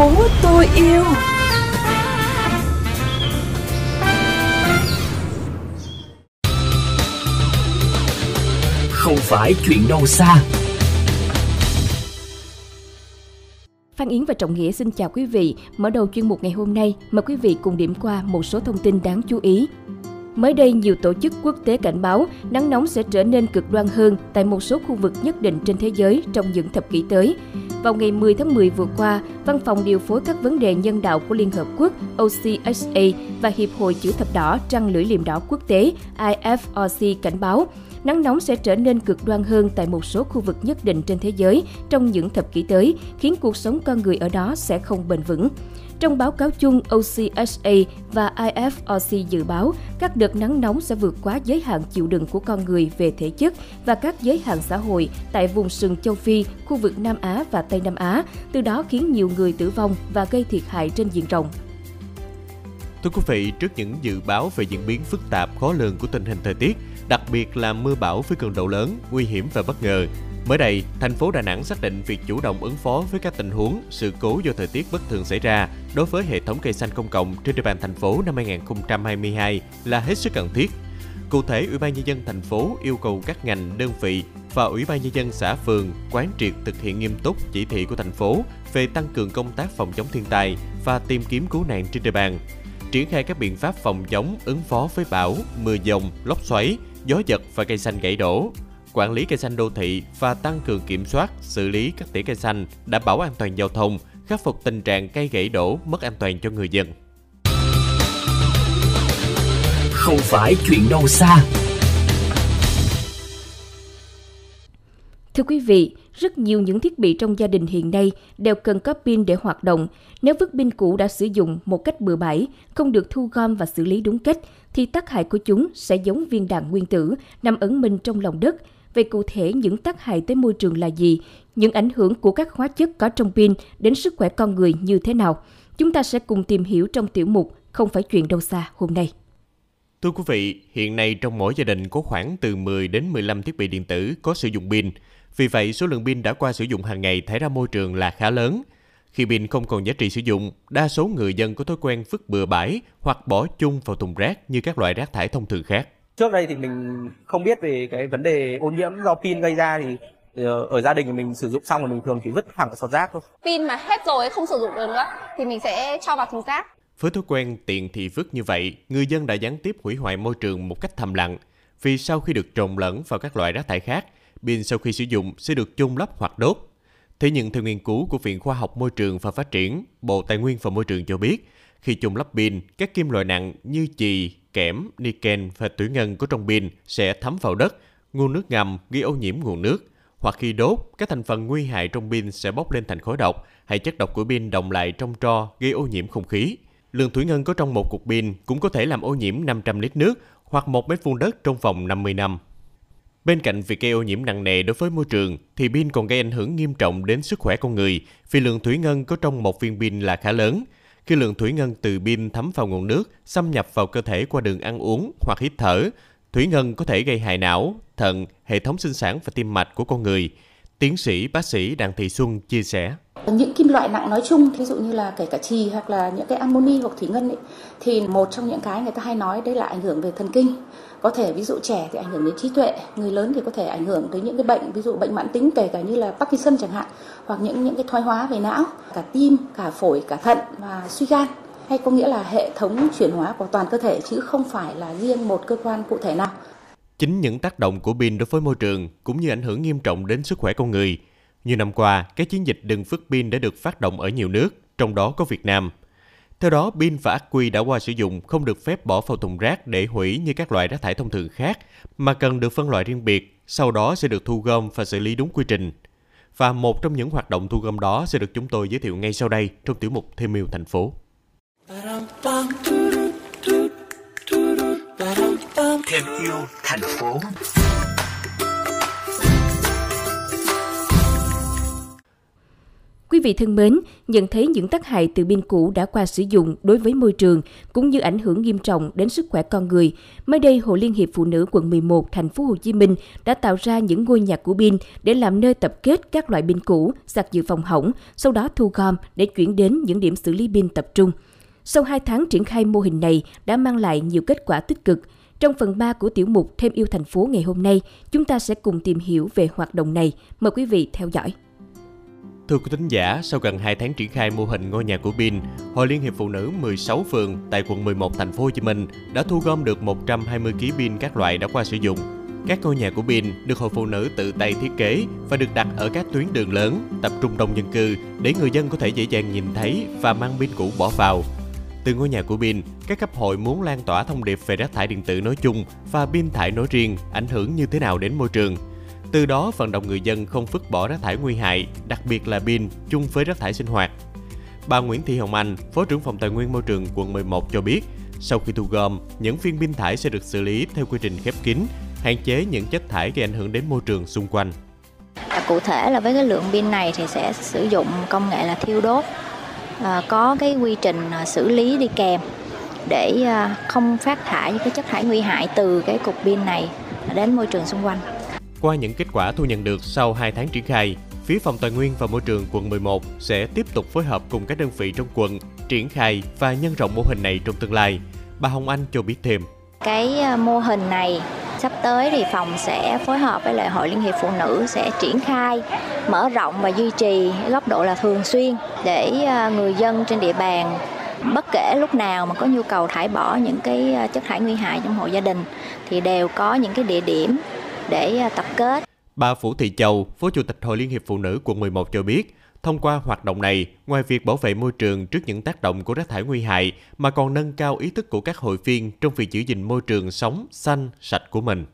phố tôi yêu. Không phải chuyện đâu xa. Phan Yến và Trọng Nghĩa xin chào quý vị. Mở đầu chuyên mục ngày hôm nay, mời quý vị cùng điểm qua một số thông tin đáng chú ý. Mới đây, nhiều tổ chức quốc tế cảnh báo nắng nóng sẽ trở nên cực đoan hơn tại một số khu vực nhất định trên thế giới trong những thập kỷ tới. Vào ngày 10 tháng 10 vừa qua, Văn phòng điều phối các vấn đề nhân đạo của Liên Hợp Quốc OCHA và Hiệp hội Chữ Thập Đỏ Trăng Lưỡi Liềm Đỏ Quốc tế IFRC cảnh báo nắng nóng sẽ trở nên cực đoan hơn tại một số khu vực nhất định trên thế giới trong những thập kỷ tới, khiến cuộc sống con người ở đó sẽ không bền vững. Trong báo cáo chung, OCHA và IFRC dự báo các đợt nắng nóng sẽ vượt quá giới hạn chịu đựng của con người về thể chất và các giới hạn xã hội tại vùng sừng châu Phi, khu vực Nam Á và Tây Nam Á, từ đó khiến nhiều người tử vong và gây thiệt hại trên diện rộng. Thưa quý vị, trước những dự báo về diễn biến phức tạp khó lường của tình hình thời tiết, đặc biệt là mưa bão với cường độ lớn, nguy hiểm và bất ngờ, mới đây, thành phố Đà Nẵng xác định việc chủ động ứng phó với các tình huống, sự cố do thời tiết bất thường xảy ra đối với hệ thống cây xanh công cộng trên địa bàn thành phố năm 2022 là hết sức cần thiết. Cụ thể, Ủy ban Nhân dân thành phố yêu cầu các ngành, đơn vị và Ủy ban Nhân dân xã phường quán triệt thực hiện nghiêm túc chỉ thị của thành phố về tăng cường công tác phòng chống thiên tai và tìm kiếm cứu nạn trên địa bàn, triển khai các biện pháp phòng chống, ứng phó với bão, mưa dòng, lốc xoáy, gió giật và cây xanh gãy đổ, quản lý cây xanh đô thị và tăng cường kiểm soát, xử lý các tỉa cây xanh, đảm bảo an toàn giao thông, khắc phục tình trạng cây gãy đổ, mất an toàn cho người dân. Không phải chuyện đâu xa. Thưa quý vị, rất nhiều những thiết bị trong gia đình hiện nay đều cần có pin để hoạt động. Nếu vứt pin cũ đã sử dụng một cách bừa bãi, không được thu gom và xử lý đúng cách, thì tác hại của chúng sẽ giống viên đạn nguyên tử nằm ẩn mình trong lòng đất. Về cụ thể những tác hại tới môi trường là gì? Những ảnh hưởng của các hóa chất có trong pin đến sức khỏe con người như thế nào? Chúng ta sẽ cùng tìm hiểu trong tiểu mục Không phải chuyện đâu xa hôm nay. Thưa quý vị, hiện nay trong mỗi gia đình có khoảng từ 10 đến 15 thiết bị điện tử có sử dụng pin. Vì vậy, số lượng pin đã qua sử dụng hàng ngày thải ra môi trường là khá lớn. Khi pin không còn giá trị sử dụng, đa số người dân có thói quen vứt bừa bãi hoặc bỏ chung vào thùng rác như các loại rác thải thông thường khác. Trước đây thì mình không biết về cái vấn đề ô nhiễm do pin gây ra, thì ở gia đình mình sử dụng xong rồi mình thường chỉ vứt thẳng vào sọt rác thôi. Pin mà hết rồi không sử dụng được nữa thì mình sẽ cho vào thùng rác. Với thói quen tiện thì vứt như vậy, người dân đã gián tiếp hủy hoại môi trường một cách thầm lặng. Vì sau khi được trộn lẫn vào các loại rác thải khác, pin sau khi sử dụng sẽ được chôn lấp hoặc đốt. Thế nhưng theo nghiên cứu của Viện Khoa học Môi trường và Phát triển, Bộ Tài nguyên và Môi trường cho biết, khi chôn lấp pin, các kim loại nặng như chì, kẽm, niken và thủy ngân có trong pin sẽ thấm vào đất, nguồn nước ngầm gây ô nhiễm nguồn nước. Hoặc khi đốt, các thành phần nguy hại trong pin sẽ bốc lên thành khói độc hay chất độc của pin đọng lại trong tro gây ô nhiễm không khí. Lượng thủy ngân có trong một cục pin cũng có thể làm ô nhiễm 500 lít nước hoặc 1 mét vuông đất trong vòng 50 năm. Bên cạnh việc gây ô nhiễm nặng nề đối với môi trường, thì pin còn gây ảnh hưởng nghiêm trọng đến sức khỏe con người vì lượng thủy ngân có trong một viên pin là khá lớn. Khi lượng thủy ngân từ pin thấm vào nguồn nước, xâm nhập vào cơ thể qua đường ăn uống hoặc hít thở, thủy ngân có thể gây hại não, thận, hệ thống sinh sản và tim mạch của con người. Tiến sĩ bác sĩ Đặng Thị Xuân chia sẻ. Những kim loại nặng nói chung, ví dụ như là kể cả chì hoặc là những cái amoni hoặc thủy ngân ấy, thì một trong những cái người ta hay nói đấy là ảnh hưởng về thần kinh. Có thể ví dụ trẻ thì ảnh hưởng đến trí tuệ, người lớn thì có thể ảnh hưởng tới những cái bệnh, ví dụ bệnh mãn tính kể cả như là Parkinson chẳng hạn, hoặc những cái thoái hóa về não, cả tim, cả phổi, cả thận và suy gan. Hay có nghĩa là hệ thống chuyển hóa của toàn cơ thể chứ không phải là riêng một cơ quan cụ thể nào. Chính những tác động của pin đối với môi trường cũng như ảnh hưởng nghiêm trọng đến sức khỏe con người. Nhiều năm qua, các chiến dịch đừng vứt pin đã được phát động ở nhiều nước, trong đó có Việt Nam. Theo đó, pin và ắc quy đã qua sử dụng không được phép bỏ vào thùng rác để hủy như các loại rác thải thông thường khác, mà cần được phân loại riêng biệt, sau đó sẽ được thu gom và xử lý đúng quy trình. Và một trong những hoạt động thu gom đó sẽ được chúng tôi giới thiệu ngay sau đây trong tiểu mục Thêm yêu thành phố. Thêm yêu thành phố. Quý Quý vị thân mến, nhận thấy những tác hại từ pin cũ đã qua sử dụng đối với môi trường cũng như ảnh hưởng nghiêm trọng đến sức khỏe con người, mới đây Hội Liên hiệp Phụ nữ quận 11 thành phố Hồ Chí Minh đã tạo ra những ngôi nhà của pin để làm nơi tập kết các loại pin cũ, sạc dự phòng hỏng, sau đó thu gom để chuyển đến những điểm xử lý pin tập trung. Sau 2 tháng triển khai mô hình này đã mang lại nhiều kết quả tích cực. Trong phần 3 của tiểu mục Thêm yêu thành phố ngày hôm nay, chúng ta sẽ cùng tìm hiểu về hoạt động này. Mời quý vị theo dõi. Thưa quý thính giả, sau gần 2 tháng triển khai mô hình ngôi nhà của pin, Hội Liên hiệp Phụ nữ 16 phường tại quận 11 thành phố Hồ Chí Minh đã thu gom được 120 kg pin các loại đã qua sử dụng. Các ngôi nhà của pin được hội phụ nữ tự tay thiết kế và được đặt ở các tuyến đường lớn, tập trung đông dân cư để người dân có thể dễ dàng nhìn thấy và mang pin cũ bỏ vào. Từ ngôi nhà của pin, các cấp hội muốn lan tỏa thông điệp về rác thải điện tử nói chung và pin thải nói riêng ảnh hưởng như thế nào đến môi trường. Từ đó vận động người dân không vứt bỏ rác thải nguy hại, đặc biệt là pin chung với rác thải sinh hoạt. Bà Nguyễn Thị Hồng Anh, Phó trưởng phòng Tài nguyên Môi trường quận 11 cho biết, sau khi thu gom, những viên pin thải sẽ được xử lý theo quy trình khép kín, hạn chế những chất thải gây ảnh hưởng đến môi trường xung quanh. Cụ thể là với cái lượng pin này thì sẽ sử dụng công nghệ là thiêu đốt, có cái quy trình xử lý đi kèm để không phát thải những cái chất thải nguy hại từ cái cục pin này đến môi trường xung quanh. Qua những kết quả thu nhận được sau 2 tháng triển khai, phía Phòng Tài nguyên và Môi trường quận 11 sẽ tiếp tục phối hợp cùng các đơn vị trong quận triển khai và nhân rộng mô hình này trong tương lai. Bà Hồng Anh cho biết thêm. Cái mô hình này sắp tới thì phòng sẽ phối hợp với lại Hội Liên hiệp Phụ nữ sẽ triển khai, mở rộng và duy trì góc độ là thường xuyên để người dân trên địa bàn bất kể lúc nào mà có nhu cầu thải bỏ những cái chất thải nguy hại trong hộ gia đình thì đều có những cái địa điểm để tập kết. Bà Phủ Thị Châu, Phó Chủ tịch Hội Liên hiệp Phụ nữ quận 11 cho biết, thông qua hoạt động này, ngoài việc bảo vệ môi trường trước những tác động của rác thải nguy hại mà còn nâng cao ý thức của các hội viên trong việc giữ gìn môi trường sống xanh sạch của mình.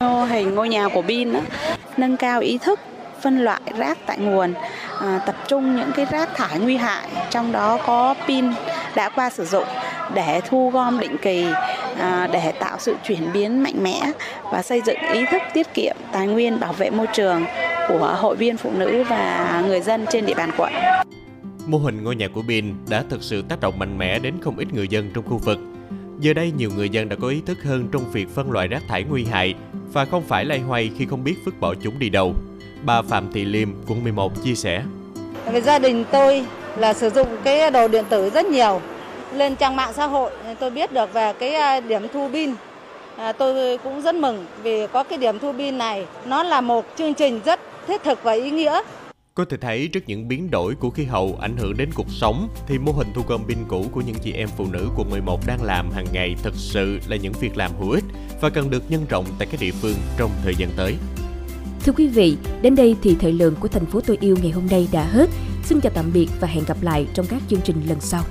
Mô hình ngôi nhà của pin nâng cao ý thức phân loại rác tại nguồn, tập trung những cái rác thải nguy hại, trong đó có pin đã qua sử dụng để thu gom định kỳ, để tạo sự chuyển biến mạnh mẽ và xây dựng ý thức tiết kiệm tài nguyên, bảo vệ môi trường của hội viên phụ nữ và người dân trên địa bàn quận. Mô hình ngôi nhà của pin đã thực sự tác động mạnh mẽ đến không ít người dân trong khu vực. Giờ đây nhiều người dân đã có ý thức hơn trong việc phân loại rác thải nguy hại và không phải loay hoay khi không biết vứt bỏ chúng đi đâu. Bà Phạm Thị Liêm, quận 11 chia sẻ. Gia đình tôi là sử dụng cái đồ điện tử rất nhiều. Lên trang mạng xã hội tôi biết được về cái điểm thu pin. Tôi cũng rất mừng vì có cái điểm thu pin này. Nó là một chương trình rất thiết thực và ý nghĩa. Có thể thấy trước những biến đổi của khí hậu ảnh hưởng đến cuộc sống thì mô hình thu gom pin cũ của những chị em phụ nữ quận 11 đang làm hàng ngày thực sự là những việc làm hữu ích và cần được nhân rộng tại các địa phương trong thời gian tới. Thưa quý vị, đến đây thì thời lượng của Thành phố Tôi Yêu ngày hôm nay đã hết. Xin chào tạm biệt và hẹn gặp lại trong các chương trình lần sau.